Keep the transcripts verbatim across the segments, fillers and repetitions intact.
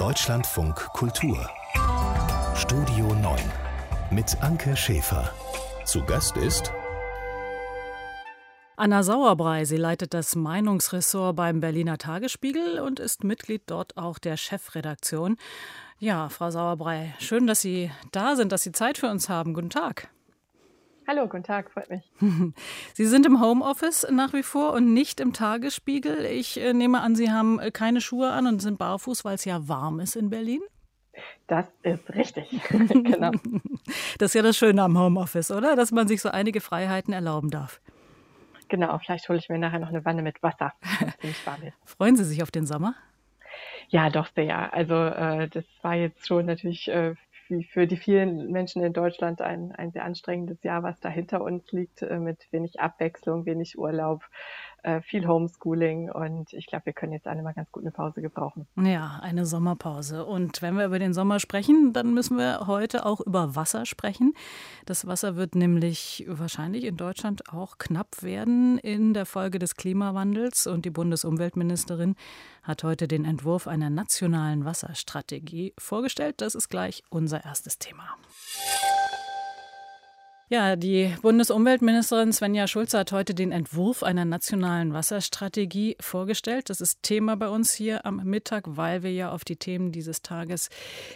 Deutschlandfunk Kultur Studio neun mit Anke Schäfer. Zu Gast ist Anna Sauerbrey. Sie leitet das Meinungsressort beim Berliner Tagesspiegel und ist Mitglied dort auch der Chefredaktion. Ja, Frau Sauerbrey, schön, dass Sie da sind, dass Sie Zeit für uns haben. Guten Tag. Hallo, guten Tag, freut mich. Sie sind im Homeoffice nach wie vor und nicht im Tagesspiegel. Ich nehme an, Sie haben keine Schuhe an und sind barfuß, weil es ja warm ist in Berlin. Das ist richtig, genau. Das ist ja das Schöne am Homeoffice, oder? Dass man sich so einige Freiheiten erlauben darf. Genau, vielleicht hole ich mir nachher noch eine Wanne mit Wasser. Freuen Sie sich auf den Sommer? Ja, doch sehr. Also äh, das war jetzt schon natürlich... Äh, für die vielen Menschen in Deutschland ein, ein sehr anstrengendes Jahr, was da hinter uns liegt, mit wenig Abwechslung, wenig Urlaub, viel Homeschooling. Und ich glaube, wir können jetzt alle mal ganz gut eine Pause gebrauchen. Ja, eine Sommerpause. Und wenn wir über den Sommer sprechen, dann müssen wir heute auch über Wasser sprechen. Das Wasser wird nämlich wahrscheinlich in Deutschland auch knapp werden in der Folge des Klimawandels. Und die Bundesumweltministerin hat heute den Entwurf einer nationalen Wasserstrategie vorgestellt. Das ist gleich unser erstes Thema. Ja, die Bundesumweltministerin Svenja Schulze hat heute den Entwurf einer nationalen Wasserstrategie vorgestellt. Das ist Thema bei uns hier am Mittag, weil wir ja auf die Themen dieses Tages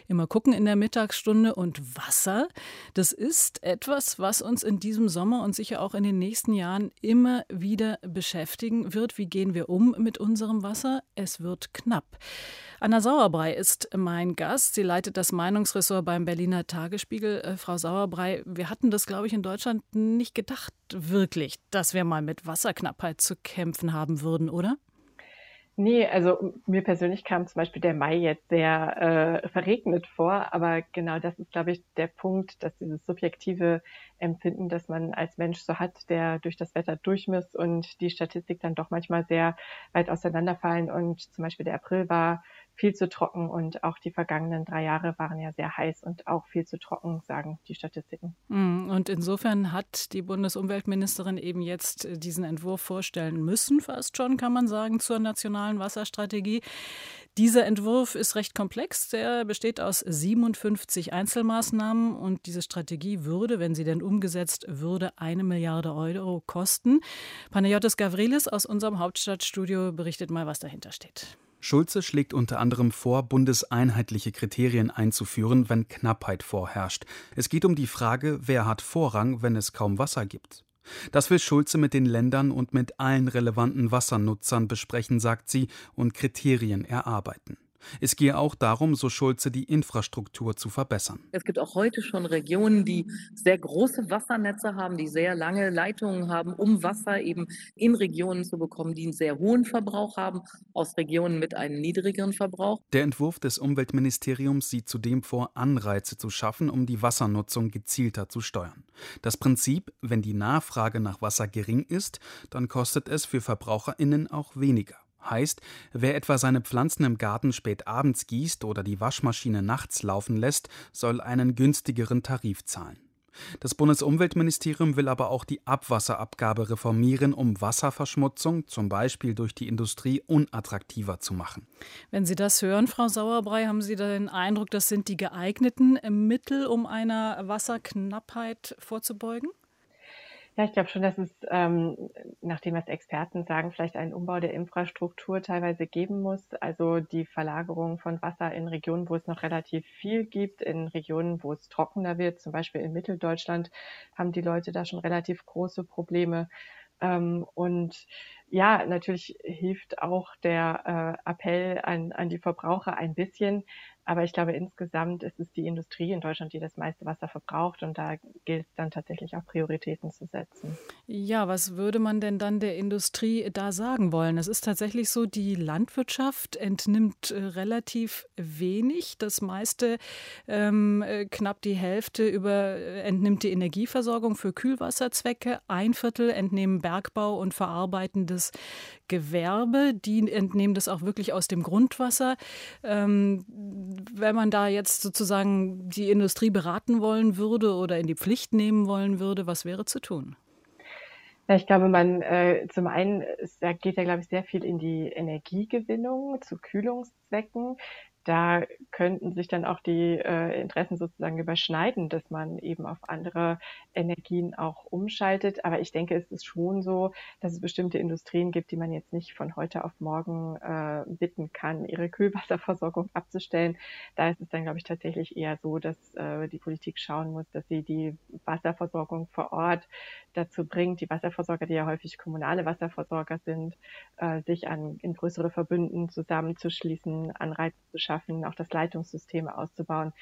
immer gucken in der Mittagsstunde. Und Wasser, das ist etwas, was uns in diesem Sommer und sicher auch in den nächsten Jahren immer wieder beschäftigen wird. Wie gehen wir um mit unserem Wasser? Es wird knapp. Anna Sauerbrey ist mein Gast. Sie leitet das Meinungsressort beim Berliner Tagesspiegel. Äh, Frau Sauerbrey, wir hatten das, glaube ich, in Deutschland nicht gedacht wirklich, dass wir mal mit Wasserknappheit zu kämpfen haben würden, oder? Nee, also mir persönlich kam zum Beispiel der Mai jetzt sehr äh, verregnet vor, aber genau das ist, glaube ich, der Punkt, dass dieses subjektive Empfinden, das man als Mensch so hat, der durch das Wetter durchmisst und die Statistik dann doch manchmal sehr weit auseinanderfallen und zum Beispiel der April war viel zu trocken und auch die vergangenen drei Jahre waren ja sehr heiß und auch viel zu trocken, sagen die Statistiken. Und insofern hat die Bundesumweltministerin eben jetzt diesen Entwurf vorstellen müssen, fast schon, kann man sagen, zur nationalen Wasserstrategie. Dieser Entwurf ist recht komplex, der besteht aus siebenundfünfzig Einzelmaßnahmen und diese Strategie würde, wenn sie denn umgesetzt würde, eine Milliarde Euro kosten. Panagiotis Gavrilis aus unserem Hauptstadtstudio berichtet mal, was dahinter steht. Schulze schlägt unter anderem vor, bundeseinheitliche Kriterien einzuführen, wenn Knappheit vorherrscht. Es geht um die Frage, wer hat Vorrang, wenn es kaum Wasser gibt. Das will Schulze mit den Ländern und mit allen relevanten Wassernutzern besprechen, sagt sie, und Kriterien erarbeiten. Es gehe auch darum, so Schulze, die Infrastruktur zu verbessern. Es gibt auch heute schon Regionen, die sehr große Wassernetze haben, die sehr lange Leitungen haben, um Wasser eben in Regionen zu bekommen, die einen sehr hohen Verbrauch haben, aus Regionen mit einem niedrigeren Verbrauch. Der Entwurf des Umweltministeriums sieht zudem vor, Anreize zu schaffen, um die Wassernutzung gezielter zu steuern. Das Prinzip, wenn die Nachfrage nach Wasser gering ist, dann kostet es für VerbraucherInnen auch weniger. Heißt, wer etwa seine Pflanzen im Garten spät abends gießt oder die Waschmaschine nachts laufen lässt, soll einen günstigeren Tarif zahlen. Das Bundesumweltministerium will aber auch die Abwasserabgabe reformieren, um Wasserverschmutzung, zum Beispiel durch die Industrie, unattraktiver zu machen. Wenn Sie das hören, Frau Sauerbrey, haben Sie den Eindruck, das sind die geeigneten Mittel, um einer Wasserknappheit vorzubeugen? Ja, ich glaube schon, dass es, ähm, nachdem was Experten sagen, vielleicht einen Umbau der Infrastruktur teilweise geben muss. Also die Verlagerung von Wasser in Regionen, wo es noch relativ viel gibt, in Regionen, wo es trockener wird. Zum Beispiel in Mitteldeutschland haben die Leute da schon relativ große Probleme. Ähm, und ja, natürlich hilft auch der äh, Appell an, an die Verbraucher ein bisschen. Aber ich glaube, insgesamt ist es die Industrie in Deutschland, die das meiste Wasser verbraucht. Und da gilt es dann tatsächlich auch, Prioritäten zu setzen. Ja, was würde man denn dann der Industrie da sagen wollen? Es ist tatsächlich so, die Landwirtschaft entnimmt relativ wenig. Das meiste, ähm, knapp die Hälfte, über, entnimmt die Energieversorgung für Kühlwasserzwecke. Ein Viertel entnehmen Bergbau und verarbeitendes Gewerbe. Die entnehmen das auch wirklich aus dem Grundwasser. Ähm, Wenn man da jetzt sozusagen die Industrie beraten wollen würde oder in die Pflicht nehmen wollen würde, was wäre zu tun? Ja, ich glaube, man äh, zum einen da geht ja, glaube ich, sehr viel in die Energiegewinnung zu Kühlungszwecken. da könnten sich dann auch die äh, Interessen sozusagen überschneiden, dass man eben auf andere Energien auch umschaltet. Aber ich denke, es ist schon so, dass es bestimmte Industrien gibt, die man jetzt nicht von heute auf morgen äh, bitten kann, ihre Kühlwasserversorgung abzustellen. Da ist es dann, glaube ich, tatsächlich eher so, dass äh, die Politik schauen muss, dass sie die Wasserversorgung vor Ort dazu bringt, die Wasserversorger, die ja häufig kommunale Wasserversorger sind, äh, sich an, in größere Verbünden zusammenzuschließen, Anreize zu schaffen, auch das Leitungssystem auszubauen,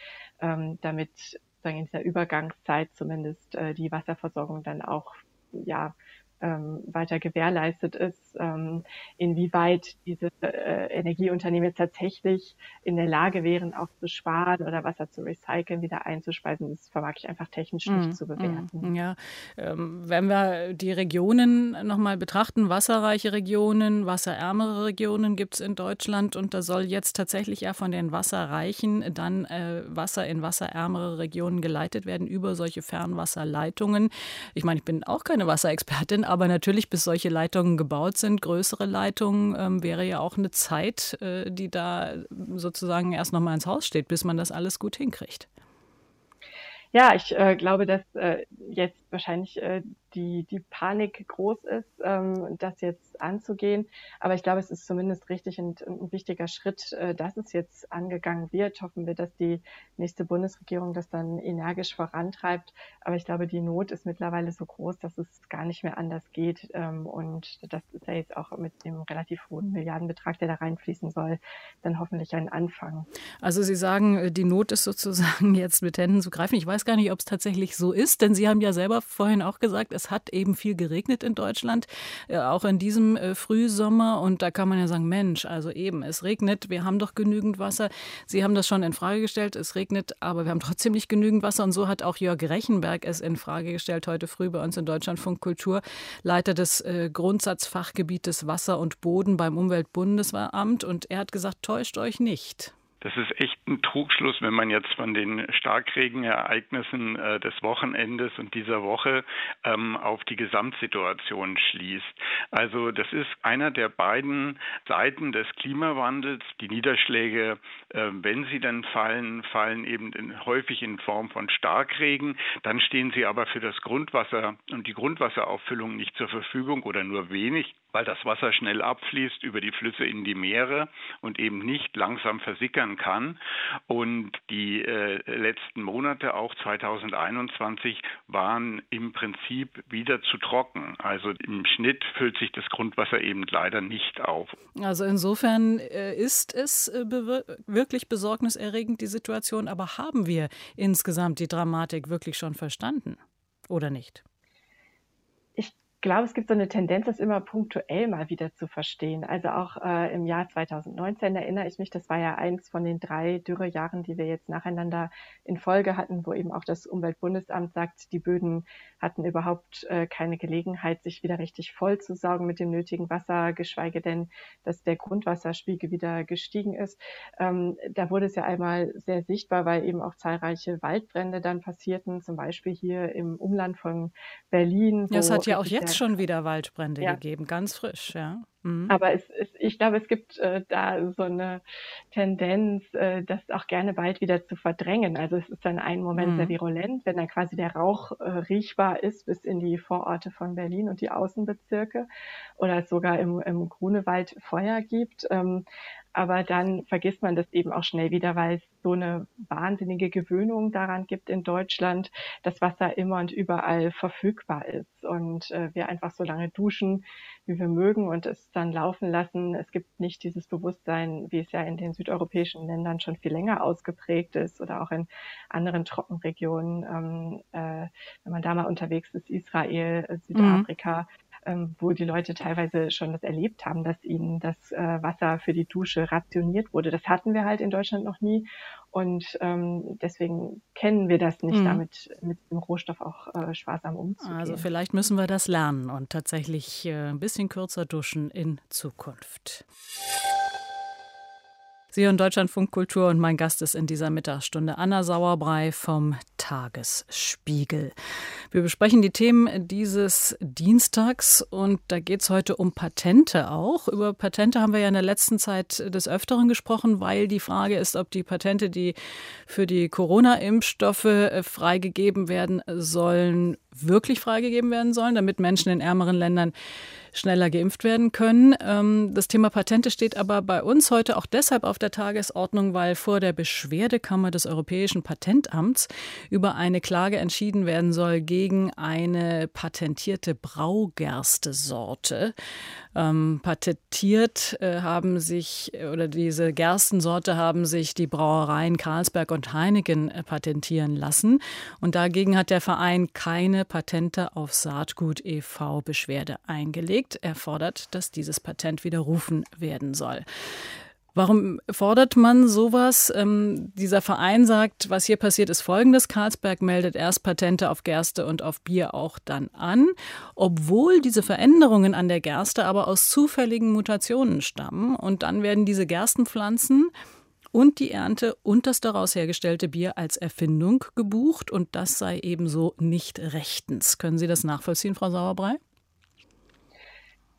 ähm, damit sozusagen in dieser Übergangszeit zumindest äh, die Wasserversorgung dann auch ja, ähm, weiter gewährleistet ist. Ähm, inwieweit diese äh, Energieunternehmen jetzt tatsächlich in der Lage wären, auch zu sparen oder Wasser zu recyceln, wieder einzuspeisen, das vermag ich einfach technisch mm, nicht zu bewerten. Mm, ja. ähm, wenn wir die Regionen nochmal betrachten, wasserreiche Regionen, wasserärmere Regionen gibt es in Deutschland, und da soll jetzt tatsächlich ja von den Wasserreichen dann äh, Wasser in wasserärmere Regionen geleitet werden über solche Fernwasserleitungen. Ich meine, ich bin auch keine Wasserexpertin, aber natürlich, bis solche Leitungen gebaut sind, größere Leitungen, ähm, wäre ja auch eine Zeit, äh, die da sozusagen erst nochmal ins Haus steht, bis man das alles gut hinkriegt. Ja, ich äh, glaube, dass äh, jetzt wahrscheinlich äh, die, die Panik groß ist, ähm, das jetzt anzugehen. Aber ich glaube, es ist zumindest richtig und, und ein wichtiger Schritt, äh, dass es jetzt angegangen wird. Hoffen wir, dass die nächste Bundesregierung das dann energisch vorantreibt. Aber ich glaube, die Not ist mittlerweile so groß, dass es gar nicht mehr anders geht. Ähm, und das ist ja jetzt auch mit dem relativ hohen Milliardenbetrag, der da reinfließen soll, dann hoffentlich ein Anfang. Also Sie sagen, die Not ist sozusagen jetzt mit Händen zu greifen. Ich weiß gar nicht, ob es tatsächlich so ist, denn Sie haben ja selber vorhin auch gesagt, es hat eben viel geregnet in Deutschland, äh, auch in diesem äh, Frühsommer, und da kann man ja sagen, Mensch, also eben, es regnet, wir haben doch genügend Wasser. Sie haben das schon in Frage gestellt, es regnet, aber wir haben trotzdem nicht genügend Wasser, und so hat auch Jörg Rechenberg es in Frage gestellt, heute früh bei uns in Deutschlandfunk Kultur, Leiter des äh, Grundsatzfachgebietes Wasser und Boden beim Umweltbundesamt, und er hat gesagt, täuscht euch nicht. Das ist echt ein Trugschluss, wenn man jetzt von den Starkregenereignissen äh, des Wochenendes und dieser Woche ähm, auf die Gesamtsituation schließt. Also das ist einer der beiden Seiten des Klimawandels. Die Niederschläge, äh, wenn sie dann fallen, fallen eben in, häufig in Form von Starkregen. Dann stehen sie aber für das Grundwasser und die Grundwasserauffüllung nicht zur Verfügung oder nur wenig, weil das Wasser schnell abfließt über die Flüsse in die Meere und eben nicht langsam versickern kann. Und die äh, letzten Monate, auch zweitausendeinundzwanzig, waren im Prinzip wieder zu trocken. Also im Schnitt füllt sich das Grundwasser eben leider nicht auf. Also insofern äh, ist es äh, bewir- wirklich besorgniserregend, die Situation. Aber haben wir insgesamt die Dramatik wirklich schon verstanden oder nicht? Ich glaube, es gibt so eine Tendenz, das immer punktuell mal wieder zu verstehen. Also auch äh, im Jahr zweitausendneunzehn erinnere ich mich, das war ja eins von den drei Dürrejahren, die wir jetzt nacheinander in Folge hatten, wo eben auch das Umweltbundesamt sagt, die Böden hatten überhaupt äh, keine Gelegenheit, sich wieder richtig vollzusaugen mit dem nötigen Wasser, geschweige denn, dass der Grundwasserspiegel wieder gestiegen ist. Ähm, da wurde es ja einmal sehr sichtbar, weil eben auch zahlreiche Waldbrände dann passierten, zum Beispiel hier im Umland von Berlin. Wo das hat ja auch jetzt schon wieder Waldbrände ja. gegeben, ganz frisch, ja. Mhm. Aber es, es, ich glaube, es gibt äh, da so eine Tendenz, äh, das auch gerne bald wieder zu verdrängen. Also es ist dann einen Moment mhm. sehr virulent, wenn dann quasi der Rauch äh, riechbar ist bis in die Vororte von Berlin und die Außenbezirke, oder es sogar im, im Grunewald Feuer gibt. Ähm, aber dann vergisst man das eben auch schnell wieder, weil es so eine wahnsinnige Gewöhnung daran gibt in Deutschland, dass Wasser immer und überall verfügbar ist und äh, wir einfach so lange duschen, wie wir mögen, und es dann laufen lassen. Es gibt nicht dieses Bewusstsein, wie es ja in den südeuropäischen Ländern schon viel länger ausgeprägt ist oder auch in anderen Trockenregionen. Ähm, äh, wenn man da mal unterwegs ist, Israel, Südafrika, mhm. ähm, wo die Leute teilweise schon das erlebt haben, dass ihnen das äh, Wasser für die Dusche rationiert wurde. Das hatten wir halt in Deutschland noch nie. Und ähm, deswegen kennen wir das nicht, mhm. damit mit dem Rohstoff auch äh, sparsam umzugehen. Also vielleicht müssen wir das lernen und tatsächlich äh, ein bisschen kürzer duschen in Zukunft. Sie hören Deutschlandfunk Kultur und mein Gast ist in dieser Mittagsstunde Anna Sauerbrey vom Tagesspiegel. Wir besprechen die Themen dieses Dienstags und da geht es heute um Patente auch. Über Patente haben wir ja in der letzten Zeit des Öfteren gesprochen, weil die Frage ist, ob die Patente, die für die Corona-Impfstoffe freigegeben werden sollen, wirklich freigegeben werden sollen, damit Menschen in ärmeren Ländern schneller geimpft werden können. Das Thema Patente steht aber bei uns heute auch deshalb auf der Tagesordnung, weil vor der Beschwerdekammer des Europäischen Patentamts über eine Klage entschieden werden soll gegen eine patentierte Braugerstesorte. Ähm, patentiert äh, haben sich, oder diese Gerstensorte haben sich die Brauereien Carlsberg und Heineken äh, patentieren lassen. Und dagegen hat der Verein keine Patente auf Saatgut e V Beschwerde eingelegt. Er fordert, dass dieses Patent widerrufen werden soll. Warum fordert man sowas? Ähm, dieser Verein sagt, was hier passiert, ist Folgendes. Carlsberg meldet erst Patente auf Gerste und auf Bier auch dann an, obwohl diese Veränderungen an der Gerste aber aus zufälligen Mutationen stammen. Und dann werden diese Gerstenpflanzen und die Ernte und das daraus hergestellte Bier als Erfindung gebucht. Und das sei ebenso nicht rechtens. Können Sie das nachvollziehen, Frau Sauerbrey?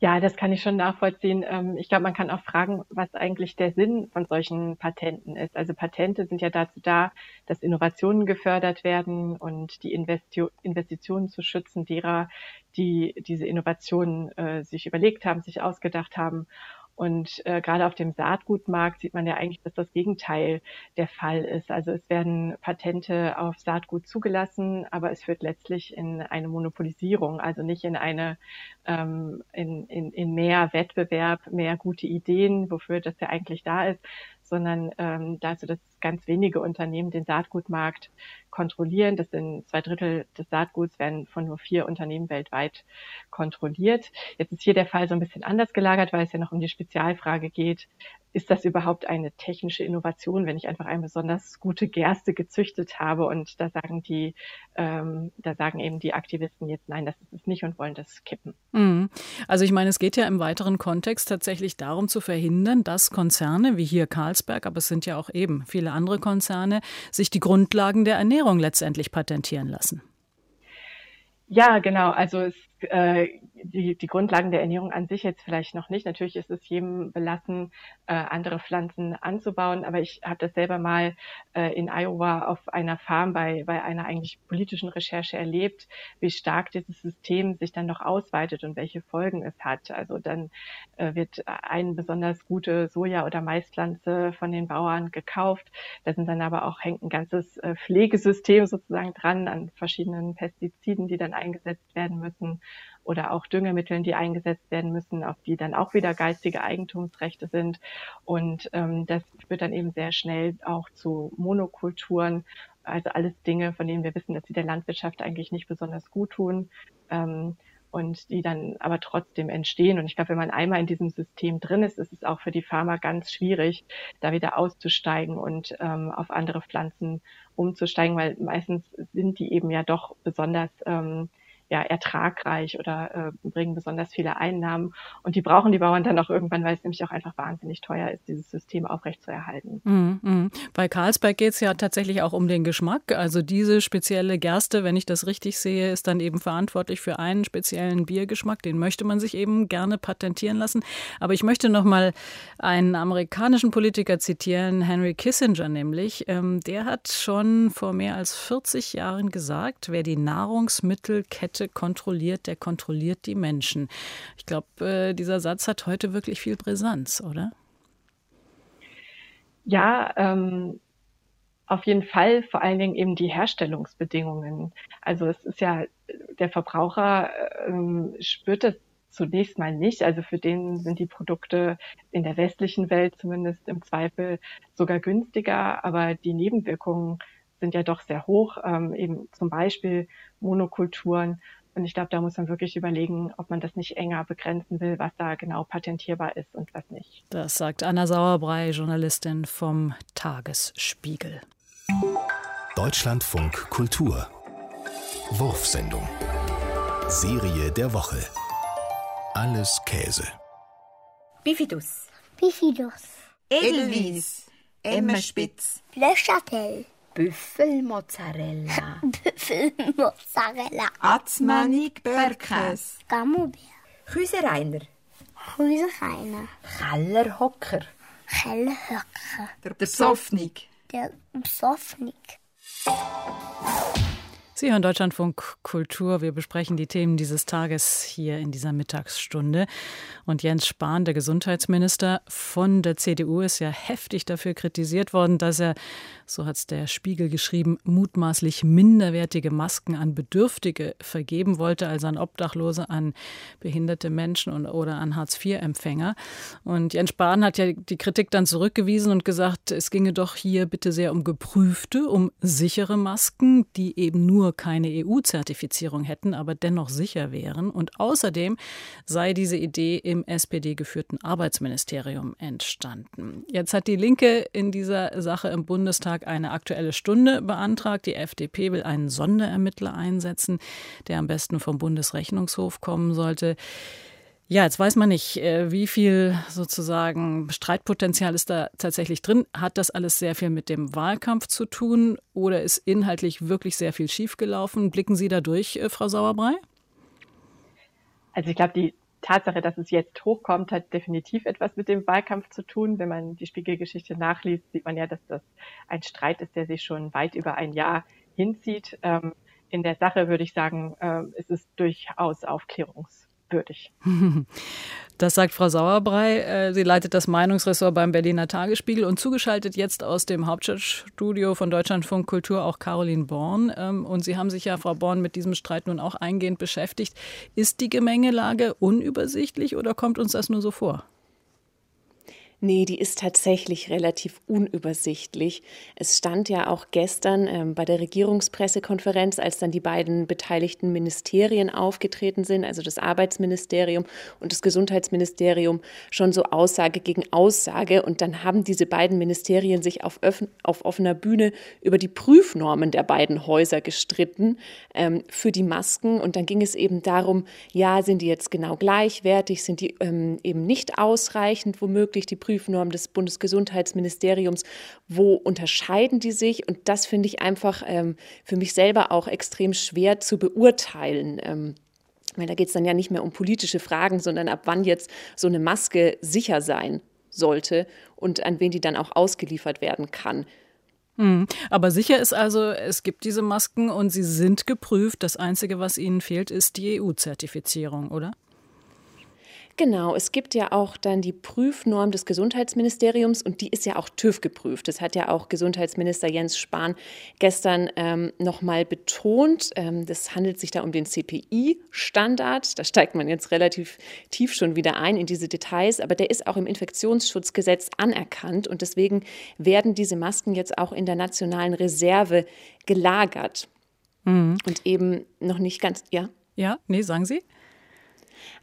Ja, das kann ich schon nachvollziehen. Ich glaube, man kann auch fragen, was eigentlich der Sinn von solchen Patenten ist. Also Patente sind ja dazu da, dass Innovationen gefördert werden und die Investio- Investitionen zu schützen derer, die diese Innovationen äh, sich überlegt haben, sich ausgedacht haben. Und äh, gerade auf dem Saatgutmarkt sieht man ja eigentlich, dass das Gegenteil der Fall ist. Also es werden Patente auf Saatgut zugelassen, aber es führt letztlich in eine Monopolisierung, also nicht in eine ähm, in, in, in mehr Wettbewerb, mehr gute Ideen, wofür das ja eigentlich da ist, sondern ähm, dazu, dass ganz wenige Unternehmen den Saatgutmarkt kontrollieren. Das sind zwei Drittel des Saatguts, werden von nur vier Unternehmen weltweit kontrolliert. Jetzt ist hier der Fall so ein bisschen anders gelagert, weil es ja noch um die Spezialfrage geht, ist das überhaupt eine technische Innovation, wenn ich einfach eine besonders gute Gerste gezüchtet habe? Und da sagen die, ähm, da sagen eben die Aktivisten jetzt, nein, das ist es nicht und wollen das kippen. Mhm. Also ich meine, es geht ja im weiteren Kontext tatsächlich darum zu verhindern, dass Konzerne wie hier Carlsberg, aber es sind ja auch eben viele andere Konzerne, sich die Grundlagen der Ernährung letztendlich patentieren lassen. Ja, genau. Also es, äh, die, die Grundlagen der Ernährung an sich jetzt vielleicht noch nicht. Natürlich ist es jedem belassen, äh, andere Pflanzen anzubauen. Aber ich habe das selber mal äh, in Iowa auf einer Farm bei, bei einer eigentlich politischen Recherche erlebt, wie stark dieses System sich dann noch ausweitet und welche Folgen es hat. Also dann äh, wird eine besonders gute Soja- oder Maispflanze von den Bauern gekauft. Da sind dann aber auch hängt ein ganzes äh, Pflegesystem sozusagen dran an verschiedenen Pestiziden, die dann eingesetzt werden müssen oder auch Düngemitteln, die eingesetzt werden müssen, auf die dann auch wieder geistige Eigentumsrechte sind. Und ähm, das führt dann eben sehr schnell auch zu Monokulturen. Also alles Dinge, von denen wir wissen, dass sie der Landwirtschaft eigentlich nicht besonders gut tun ähm, und die dann aber trotzdem entstehen. Und ich glaube, wenn man einmal in diesem System drin ist, ist es auch für die Farmer ganz schwierig, da wieder auszusteigen und ähm, auf andere Pflanzen umzusteigen, weil meistens sind die eben ja doch besonders ähm, ja, ertragreich oder äh, bringen besonders viele Einnahmen. Und die brauchen die Bauern dann auch irgendwann, weil es nämlich auch einfach wahnsinnig teuer ist, dieses System aufrechtzuerhalten. Mm-hmm. Bei Carlsberg geht es ja tatsächlich auch um den Geschmack. Also diese spezielle Gerste, wenn ich das richtig sehe, ist dann eben verantwortlich für einen speziellen Biergeschmack. Den möchte man sich eben gerne patentieren lassen. Aber ich möchte noch mal einen amerikanischen Politiker zitieren, Henry Kissinger nämlich. Ähm, der hat schon vor mehr als vierzig Jahren gesagt, wer die Nahrungsmittelkette kontrolliert, der kontrolliert die Menschen. Ich glaube, dieser Satz hat heute wirklich viel Brisanz, oder? Ja, ähm, auf jeden Fall, vor allen Dingen eben die Herstellungsbedingungen. Also es ist ja, der Verbraucher ähm, spürt das zunächst mal nicht. Also für den sind die Produkte in der westlichen Welt zumindest im Zweifel sogar günstiger, aber die Nebenwirkungen sind ja doch sehr hoch, ähm, eben zum Beispiel Monokulturen. Und ich glaube, da muss man wirklich überlegen, ob man das nicht enger begrenzen will, was da genau patentierbar ist und was nicht. Das sagt Anna Sauerbrey, Journalistin vom Tagesspiegel. Deutschlandfunk Kultur. Wurfsendung. Serie der Woche. Alles Käse. Bifidus. Bifidus. Edelweiß. Emmenspitz, Blöschatell, Büffelmozzarella, Büffelmozzarella, Atzmannig Börkes, Gammelbeer, Chüsereiner, Chüsereiner, Kellerhocker, Kellerhocker, der Besoffnig, der Besoffnig. Sie hören Deutschlandfunk Kultur. Wir besprechen die Themen dieses Tages hier in dieser Mittagsstunde. Und Jens Spahn, der Gesundheitsminister von der C D U, ist ja heftig dafür kritisiert worden, dass er, so hat es der Spiegel geschrieben, mutmaßlich minderwertige Masken an Bedürftige vergeben wollte, also an Obdachlose, an behinderte Menschen und, oder an Hartz-vier-Empfänger. Und Jens Spahn hat ja die Kritik dann zurückgewiesen und gesagt, es ginge doch hier bitte sehr um geprüfte, um sichere Masken, die eben nur keine E U-Zertifizierung hätten, aber dennoch sicher wären. Und außerdem sei diese Idee im S P D-geführten Arbeitsministerium entstanden. Jetzt hat die Linke in dieser Sache im Bundestag eine Aktuelle Stunde beantragt. Die F D P will einen Sonderermittler einsetzen, der am besten vom Bundesrechnungshof kommen sollte. Ja, jetzt weiß man nicht, wie viel sozusagen Streitpotenzial ist da tatsächlich drin. Hat das alles sehr viel mit dem Wahlkampf zu tun oder ist inhaltlich wirklich sehr viel schiefgelaufen? Blicken Sie da durch, Frau Sauerbrey? Also ich glaube, die Tatsache, dass es jetzt hochkommt, hat definitiv etwas mit dem Wahlkampf zu tun. Wenn man die Spiegelgeschichte nachliest, sieht man ja, dass das ein Streit ist, der sich schon weit über ein Jahr hinzieht. In der Sache würde ich sagen, es ist durchaus aufklärungswürdig. Das sagt Frau Sauerbrey. Sie leitet das Meinungsressort beim Berliner Tagesspiegel und zugeschaltet jetzt aus dem Hauptstadtstudio von Deutschlandfunk Kultur auch Caroline Born. Und Sie haben sich ja, Frau Born, mit diesem Streit nun auch eingehend beschäftigt. Ist die Gemengelage unübersichtlich oder kommt uns das nur so vor? Nee, die ist tatsächlich relativ unübersichtlich. Es stand ja auch gestern ähm, bei der Regierungspressekonferenz, als dann die beiden beteiligten Ministerien aufgetreten sind, also das Arbeitsministerium und das Gesundheitsministerium, schon so Aussage gegen Aussage. Und dann haben diese beiden Ministerien sich auf, öffn- auf offener Bühne über die Prüfnormen der beiden Häuser gestritten ähm, für die Masken. Und dann ging es eben darum, ja, sind die jetzt genau gleichwertig, sind die ähm, eben nicht ausreichend, womöglich die Prüfnorm des Bundesgesundheitsministeriums, wo unterscheiden die sich? Und das finde ich einfach ähm, für mich selber auch extrem schwer zu beurteilen. Ähm, weil da geht es dann ja nicht mehr um politische Fragen, sondern ab wann jetzt so eine Maske sicher sein sollte und an wen die dann auch ausgeliefert werden kann. Hm. Aber sicher ist also, es gibt diese Masken und sie sind geprüft. Das Einzige, was ihnen fehlt, ist die E U-Zertifizierung, oder? Genau, es gibt ja auch dann die Prüfnorm des Gesundheitsministeriums und die ist ja auch TÜV geprüft. Das hat ja auch Gesundheitsminister Jens Spahn gestern ähm, nochmal betont. Ähm, das handelt sich da um den C P I-Standard. Da steigt man jetzt relativ tief schon wieder ein in diese Details, aber der ist auch im Infektionsschutzgesetz anerkannt und deswegen werden diese Masken jetzt auch in der nationalen Reserve gelagert. Mhm. Und eben noch nicht ganz, ja? Ja, nee, sagen Sie.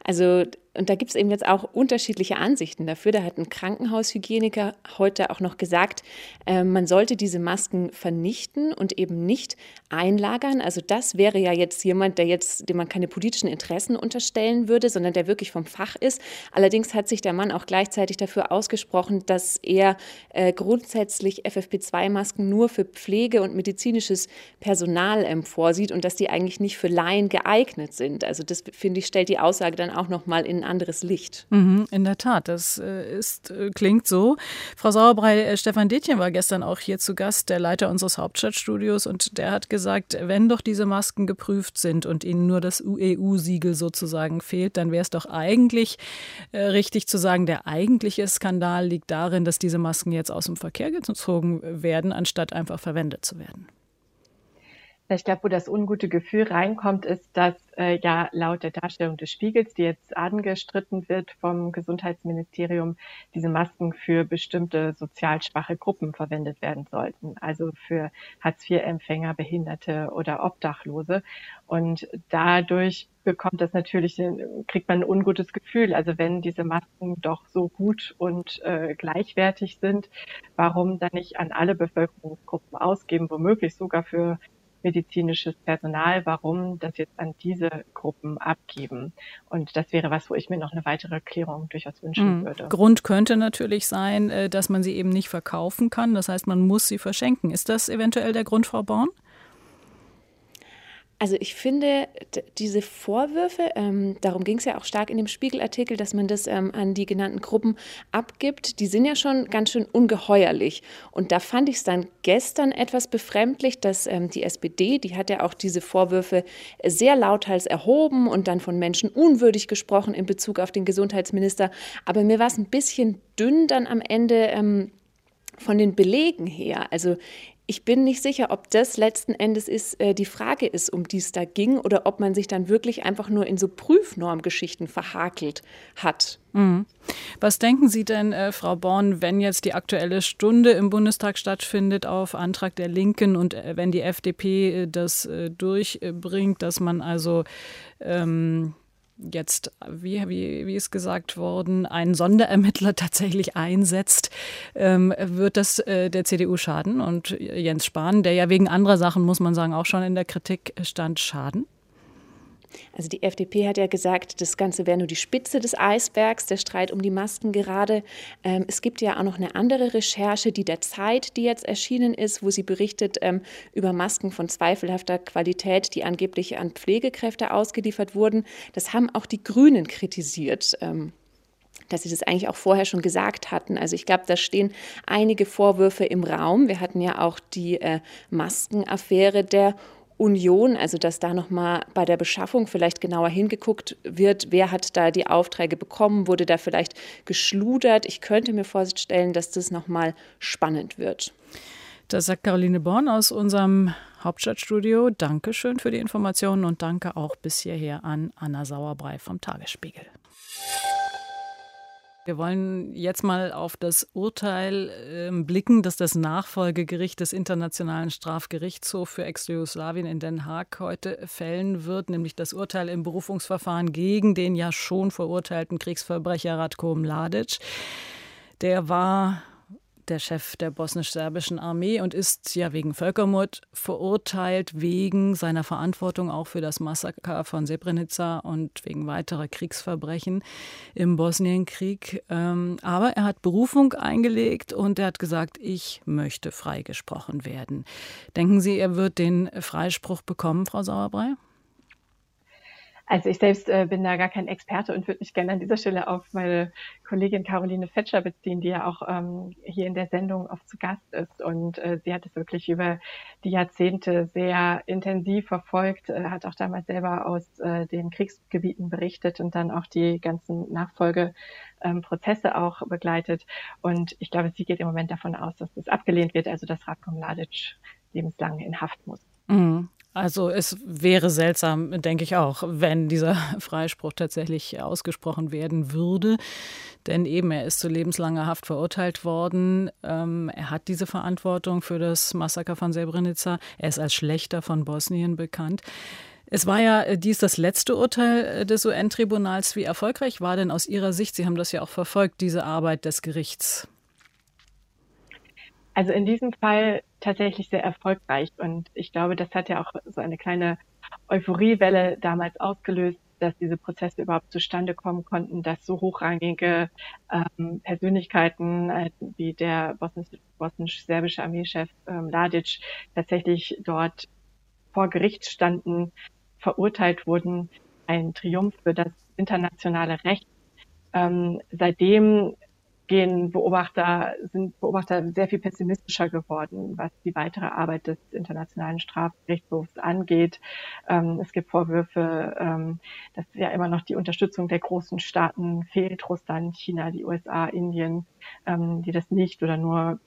Also, und da gibt es eben jetzt auch unterschiedliche Ansichten dafür. Da hat ein Krankenhaushygieniker heute auch noch gesagt, äh, man sollte diese Masken vernichten und eben nicht einlagern. Also das wäre ja jetzt jemand, der jetzt, dem man keine politischen Interessen unterstellen würde, sondern der wirklich vom Fach ist. Allerdings hat sich der Mann auch gleichzeitig dafür ausgesprochen, dass er äh, grundsätzlich F F P zwei Masken nur für Pflege und medizinisches Personal ähm, vorsieht und dass die eigentlich nicht für Laien geeignet sind. Also das, finde ich, stellt die Aussage dann auch noch mal in ein anderes Licht. Mhm, in der Tat, das ist, klingt so. Frau Sauerbrey, Stefan Detjen war gestern auch hier zu Gast, der Leiter unseres Hauptstadtstudios, und der hat gesagt, wenn doch diese Masken geprüft sind und ihnen nur das E U-Siegel sozusagen fehlt, dann wäre es doch eigentlich äh, richtig zu sagen, der eigentliche Skandal liegt darin, dass diese Masken jetzt aus dem Verkehr gezogen werden, anstatt einfach verwendet zu werden. Ich glaube, wo das ungute Gefühl reinkommt, ist, dass äh, ja laut der Darstellung des Spiegels, die jetzt angestritten wird vom Gesundheitsministerium, diese Masken für bestimmte sozial schwache Gruppen verwendet werden sollten. Also für Hartz-vier-Empfänger, Behinderte oder Obdachlose. Und dadurch bekommt das natürlich, kriegt man ein ungutes Gefühl. Also wenn diese Masken doch so gut und äh, gleichwertig sind, warum dann nicht an alle Bevölkerungsgruppen ausgeben, womöglich sogar für medizinisches Personal, warum das jetzt an diese Gruppen abgeben. Und das wäre was, wo ich mir noch eine weitere Klärung durchaus wünschen mhm. würde. Grund könnte natürlich sein, dass man sie eben nicht verkaufen kann. Das heißt, man muss sie verschenken. Ist das eventuell der Grund, Frau Born? Also ich finde, diese Vorwürfe, ähm, darum ging es ja auch stark in dem Spiegelartikel, dass man das ähm, an die genannten Gruppen abgibt, die sind ja schon ganz schön ungeheuerlich. Und da fand ich es dann gestern etwas befremdlich, dass ähm, die S P D, die hat ja auch diese Vorwürfe sehr lauthals erhoben und dann von Menschen unwürdig gesprochen in Bezug auf den Gesundheitsminister. Aber mir war es ein bisschen dünn dann am Ende ähm, von den Belegen her. Also ich bin nicht sicher, ob das letzten Endes ist, äh, die Frage ist, um die es da ging, oder ob man sich dann wirklich einfach nur in so Prüfnormgeschichten verhakelt hat. Mhm. Was denken Sie denn, äh, Frau Born, wenn jetzt die Aktuelle Stunde im Bundestag stattfindet auf Antrag der Linken und äh, wenn die F D P äh, das äh, durchbringt, äh, dass man also ähm, jetzt, wie, wie, wie ist gesagt worden, einen Sonderermittler tatsächlich einsetzt, ähm, wird das äh, der C D U schaden? Und Jens Spahn, der ja wegen anderer Sachen, muss man sagen, auch schon in der Kritik stand, schaden? Also die F D P hat ja gesagt, das Ganze wäre nur die Spitze des Eisbergs, der Streit um die Masken gerade. Ähm, es gibt ja auch noch eine andere Recherche, die der Zeit, die jetzt erschienen ist, wo sie berichtet ähm, über Masken von zweifelhafter Qualität, die angeblich an Pflegekräfte ausgeliefert wurden. Das haben auch die Grünen kritisiert, ähm, dass sie das eigentlich auch vorher schon gesagt hatten. Also ich glaube, da stehen einige Vorwürfe im Raum. Wir hatten ja auch die äh, Maskenaffäre der Union, also dass da nochmal bei der Beschaffung vielleicht genauer hingeguckt wird, wer hat da die Aufträge bekommen, wurde da vielleicht geschludert. Ich könnte mir vorstellen, dass das nochmal spannend wird. Das sagt Caroline Born aus unserem Hauptstadtstudio. Dankeschön für die Informationen und danke auch bis hierher an Anna Sauerbrey vom Tagesspiegel. Wir wollen jetzt mal auf das Urteil äh, blicken, das das Nachfolgegericht des Internationalen Strafgerichtshofs für Ex-Jugoslawien in Den Haag heute fällen wird, nämlich das Urteil im Berufungsverfahren gegen den ja schon verurteilten Kriegsverbrecher Ratko Mladic. Der war der Chef der bosnisch-serbischen Armee und ist ja wegen Völkermord verurteilt, wegen seiner Verantwortung auch für das Massaker von Srebrenica und wegen weiterer Kriegsverbrechen im Bosnienkrieg. Aber er hat Berufung eingelegt und er hat gesagt, ich möchte freigesprochen werden. Denken Sie, er wird den Freispruch bekommen, Frau Sauerbrey? Also ich selbst äh, bin da gar kein Experte und würde mich gerne an dieser Stelle auf meine Kollegin Caroline Fetscher beziehen, die ja auch ähm, hier in der Sendung oft zu Gast ist. Und äh, sie hat es wirklich über die Jahrzehnte sehr intensiv verfolgt, äh, hat auch damals selber aus äh, den Kriegsgebieten berichtet und dann auch die ganzen Nachfolgeprozesse ähm, auch begleitet. Und ich glaube, sie geht im Moment davon aus, dass das abgelehnt wird, also dass Ratko Mladic lebenslang in Haft muss. Mhm. Also es wäre seltsam, denke ich auch, wenn dieser Freispruch tatsächlich ausgesprochen werden würde. Denn eben, er ist zu lebenslanger Haft verurteilt worden. Ähm, er hat diese Verantwortung für das Massaker von Srebrenica. Er ist als Schlächter von Bosnien bekannt. Es war ja dies das letzte Urteil des U N-Tribunals. Wie erfolgreich war denn aus Ihrer Sicht, Sie haben das ja auch verfolgt, diese Arbeit des Gerichts? Also in diesem Fall tatsächlich sehr erfolgreich und ich glaube, das hat ja auch so eine kleine Euphoriewelle damals ausgelöst, dass diese Prozesse überhaupt zustande kommen konnten, dass so hochrangige ähm, Persönlichkeiten äh, wie der bosnisch-serbische Armeechef ähm, Mladic tatsächlich dort vor Gericht standen, verurteilt wurden. Ein Triumph für das internationale Recht. Ähm, seitdem gehen Beobachter, sind Beobachter sehr viel pessimistischer geworden, was die weitere Arbeit des Internationalen Strafgerichtshofs angeht. Ähm, es gibt Vorwürfe, ähm, dass ja immer noch die Unterstützung der großen Staaten fehlt, Russland, China, die U S A, Indien, ähm, die das nicht oder nur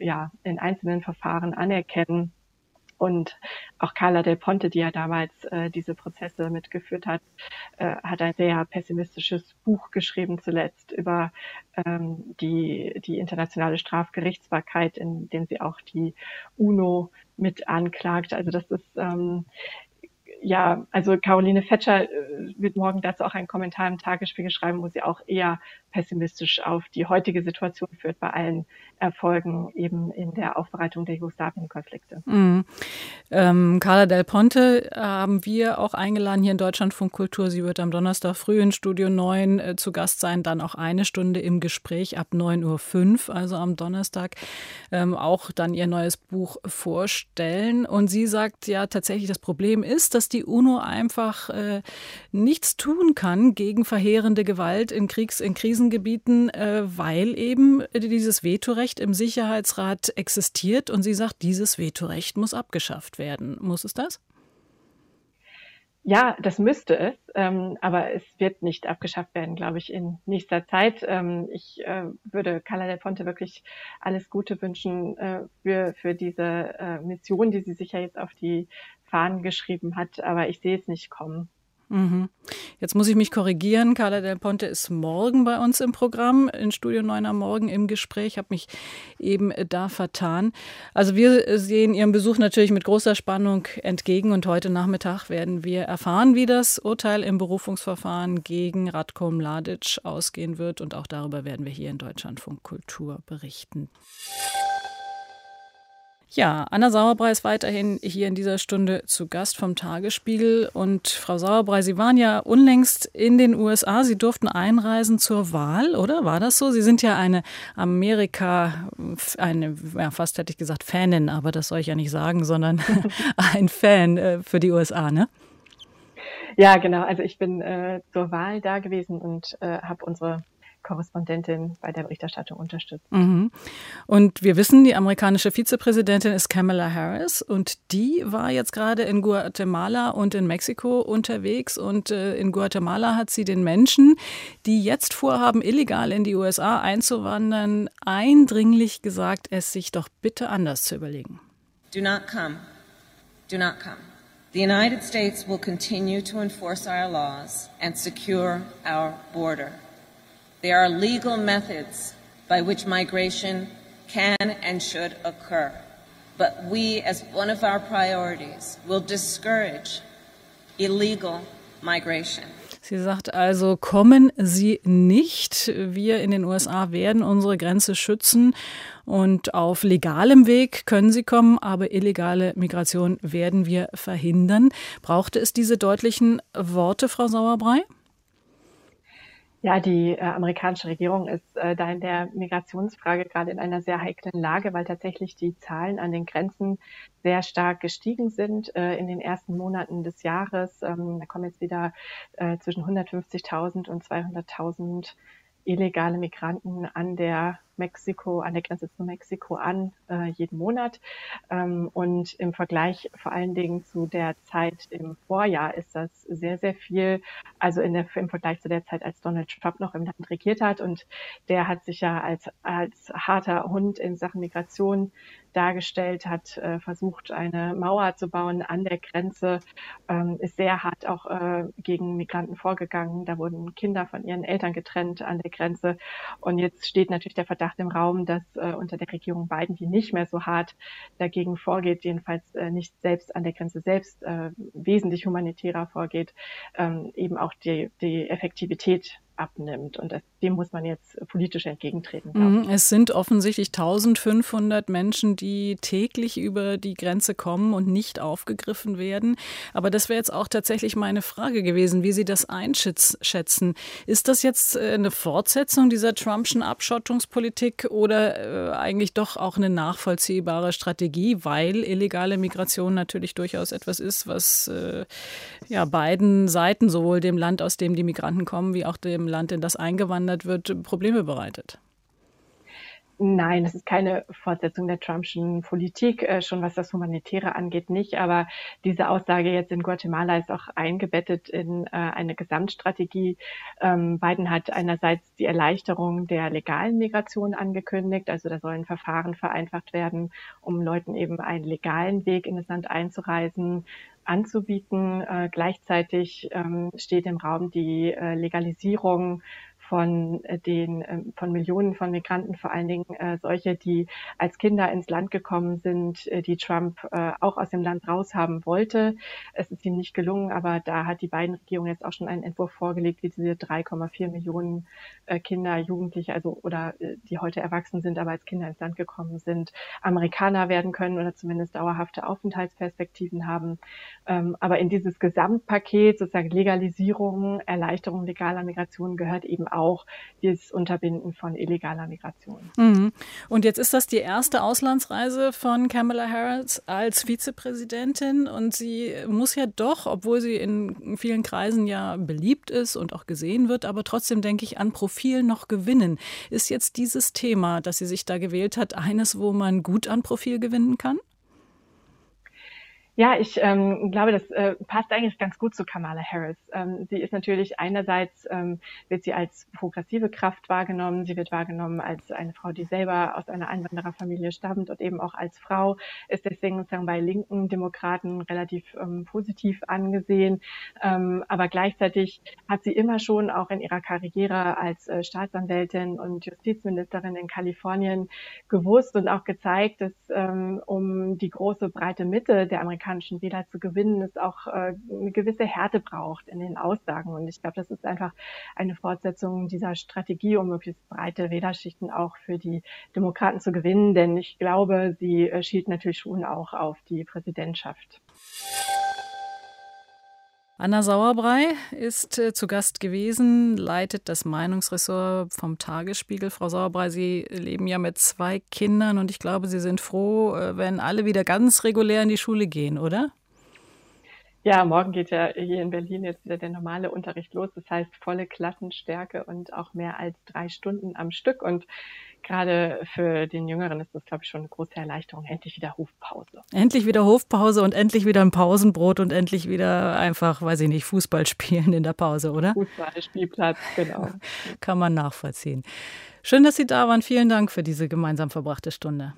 ja in einzelnen Verfahren anerkennen. Und auch Carla Del Ponte, die ja damals äh, diese Prozesse mitgeführt hat, äh, hat ein sehr pessimistisches Buch geschrieben zuletzt über ähm, die, die internationale Strafgerichtsbarkeit, in dem sie auch die UNO mit anklagt. Also das ist ähm, ja, also Caroline Fetscher wird morgen dazu auch einen Kommentar im Tagesspiegel schreiben, wo sie auch eher pessimistisch auf die heutige Situation führt bei allen Erfolgen eben in der Aufbereitung der Jugoslawien-Konflikte. Mhm. Ähm, Carla Del Ponte haben wir auch eingeladen hier in Deutschlandfunk Kultur. Sie wird am Donnerstag früh in Studio neun äh, zu Gast sein, dann auch eine Stunde im Gespräch ab neun Uhr fünf, also am Donnerstag, ähm, auch dann ihr neues Buch vorstellen. Und sie sagt ja tatsächlich, das Problem ist, dass die UNO einfach äh, nichts tun kann gegen verheerende Gewalt in Kriegs-, in Krisengebieten, äh, weil eben dieses Vetorecht im Sicherheitsrat existiert. Und sie sagt, dieses Vetorecht muss abgeschafft werden. Muss es das? Ja, das müsste es, ähm, aber es wird nicht abgeschafft werden, glaube ich, in nächster Zeit. Ähm, ich äh, würde Carla Del Ponte wirklich alles Gute wünschen äh, für, für diese äh, Mission, die sie sicher jetzt auf die Fahnen geschrieben hat, aber ich sehe es nicht kommen. Jetzt muss ich mich korrigieren. Carla Del Ponte ist morgen bei uns im Programm, in Studio neun am Morgen im Gespräch. Ich habe mich eben da vertan. Also wir sehen Ihrem Besuch natürlich mit großer Spannung entgegen. Und heute Nachmittag werden wir erfahren, wie das Urteil im Berufungsverfahren gegen Ratko Mladic ausgehen wird. Und auch darüber werden wir hier in Deutschlandfunk Kultur berichten. Ja, Anna Sauerbrey ist weiterhin hier in dieser Stunde zu Gast vom Tagesspiegel. Und Frau Sauerbrey, Sie waren ja unlängst in den U S A. Sie durften einreisen zur Wahl, oder? War das so? Sie sind ja eine Amerika, eine, ja, fast hätte ich gesagt Fanin, aber das soll ich ja nicht sagen, sondern ein Fan für die U S A, ne? Ja, genau. Also ich bin äh, zur Wahl da gewesen und äh, habe unsere Korrespondentin bei der Berichterstattung unterstützt. Mhm. Und wir wissen, die amerikanische Vizepräsidentin ist Kamala Harris und die war jetzt gerade in Guatemala und in Mexiko unterwegs und äh, in Guatemala hat sie den Menschen, die jetzt vorhaben, illegal in die U S A einzuwandern, eindringlich gesagt, es sich doch bitte anders zu überlegen. Do not come. Do not come. The United States will continue to enforce our laws and secure our border. There are legal methods by which migration can and should occur, but we, as one of our priorities, will discourage illegal migration. Sie sagt also, kommen Sie nicht. Wir in den U S A werden unsere Grenze schützen und auf legalem Weg können Sie kommen, aber illegale Migration werden wir verhindern. Brauchte es diese deutlichen Worte, Frau Sauerbrey? Ja, die äh, amerikanische Regierung ist äh, da in der Migrationsfrage gerade in einer sehr heiklen Lage, weil tatsächlich die Zahlen an den Grenzen sehr stark gestiegen sind äh, in den ersten Monaten des Jahres. Ähm, da kommen jetzt wieder äh, zwischen hundertfünfzigtausend und zweihunderttausend illegale Migranten an der Mexiko, an der Grenze zu Mexiko an, äh, jeden Monat. Ähm, und im Vergleich vor allen Dingen zu der Zeit im Vorjahr ist das sehr, sehr viel. Also in der, im Vergleich zu der Zeit, als Donald Trump noch im Land regiert hat. Und der hat sich ja als, als harter Hund in Sachen Migration dargestellt, hat äh, versucht, eine Mauer zu bauen an der Grenze, ähm, ist sehr hart auch äh, gegen Migranten vorgegangen. Da wurden Kinder von ihren Eltern getrennt an der Grenze. Und jetzt steht natürlich der Verdacht im Raum, dass äh, unter der Regierung Biden, die nicht mehr so hart dagegen vorgeht, jedenfalls äh, nicht selbst an der Grenze selbst äh, wesentlich humanitärer vorgeht, ähm, eben auch die, die Effektivität abnimmt. Und das, dem muss man jetzt politisch entgegentreten. Mhm. Es sind offensichtlich eintausendfünfhundert Menschen, die täglich über die Grenze kommen und nicht aufgegriffen werden. Aber das wäre jetzt auch tatsächlich meine Frage gewesen, wie Sie das einschätzen. Ist das jetzt eine Fortsetzung dieser Trumpschen Abschottungspolitik oder eigentlich doch auch eine nachvollziehbare Strategie, weil illegale Migration natürlich durchaus etwas ist, was äh, ja, beiden Seiten, sowohl dem Land, aus dem die Migranten kommen, wie auch dem Land, in das eingewandert wird, Probleme bereitet? Nein, das ist keine Fortsetzung der Trumpschen Politik, äh, schon was das Humanitäre angeht nicht. Aber diese Aussage jetzt in Guatemala ist auch eingebettet in äh, eine Gesamtstrategie. Ähm, Biden hat einerseits die Erleichterung der legalen Migration angekündigt. Also da sollen Verfahren vereinfacht werden, um Leuten eben einen legalen Weg in das Land einzureisen, anzubieten. Äh, gleichzeitig ähm, steht im Raum die äh, Legalisierung von den, von Millionen von Migranten, vor allen Dingen äh, solche, die als Kinder ins Land gekommen sind, die Trump äh, auch aus dem Land raus haben wollte. Es ist ihm nicht gelungen, aber da hat die Biden-Regierung jetzt auch schon einen Entwurf vorgelegt, wie diese drei Komma vier Millionen äh, Kinder, Jugendliche, also oder äh, die heute erwachsen sind, aber als Kinder ins Land gekommen sind, Amerikaner werden können oder zumindest dauerhafte Aufenthaltsperspektiven haben. Ähm, aber in dieses Gesamtpaket, sozusagen Legalisierung, Erleichterung legaler Migration, gehört eben auch das Unterbinden von illegaler Migration. Mhm. Und jetzt ist das die erste Auslandsreise von Kamala Harris als Vizepräsidentin und sie muss ja doch, obwohl sie in vielen Kreisen ja beliebt ist und auch gesehen wird, aber trotzdem denke ich an Profil noch gewinnen. Ist jetzt dieses Thema, das sie sich da gewählt hat, eines, wo man gut an Profil gewinnen kann? Ja, ich ähm, glaube, das äh, passt eigentlich ganz gut zu Kamala Harris. Ähm, sie ist natürlich einerseits, ähm, wird sie als progressive Kraft wahrgenommen. Sie wird wahrgenommen als eine Frau, die selber aus einer Einwandererfamilie stammt und eben auch als Frau, ist deswegen sozusagen bei linken Demokraten relativ ähm, positiv angesehen. Ähm, aber gleichzeitig hat sie immer schon auch in ihrer Karriere als äh, Staatsanwältin und Justizministerin in Kalifornien gewusst und auch gezeigt, dass ähm, um die große, breite Mitte der Amerikaner Wähler zu gewinnen, es auch äh, eine gewisse Härte braucht in den Aussagen. Und ich glaube, das ist einfach eine Fortsetzung dieser Strategie, um möglichst breite Wählerschichten auch für die Demokraten zu gewinnen. Denn ich glaube, sie äh, schielt natürlich schon auch auf die Präsidentschaft. Anna Sauerbrey ist äh, zu Gast gewesen, leitet das Meinungsressort vom Tagesspiegel. Frau Sauerbrey, Sie leben ja mit zwei Kindern und ich glaube, Sie sind froh, äh, wenn alle wieder ganz regulär in die Schule gehen, oder? Ja, morgen geht ja hier in Berlin jetzt wieder der normale Unterricht los. Das heißt, volle Klassenstärke und auch mehr als drei Stunden am Stück. Und gerade für den Jüngeren ist das, glaube ich, schon eine große Erleichterung. Endlich wieder Hofpause. Endlich wieder Hofpause und endlich wieder ein Pausenbrot und endlich wieder einfach, weiß ich nicht, Fußball spielen in der Pause, oder? Fußball, Spielplatz, genau. Kann man nachvollziehen. Schön, dass Sie da waren. Vielen Dank für diese gemeinsam verbrachte Stunde.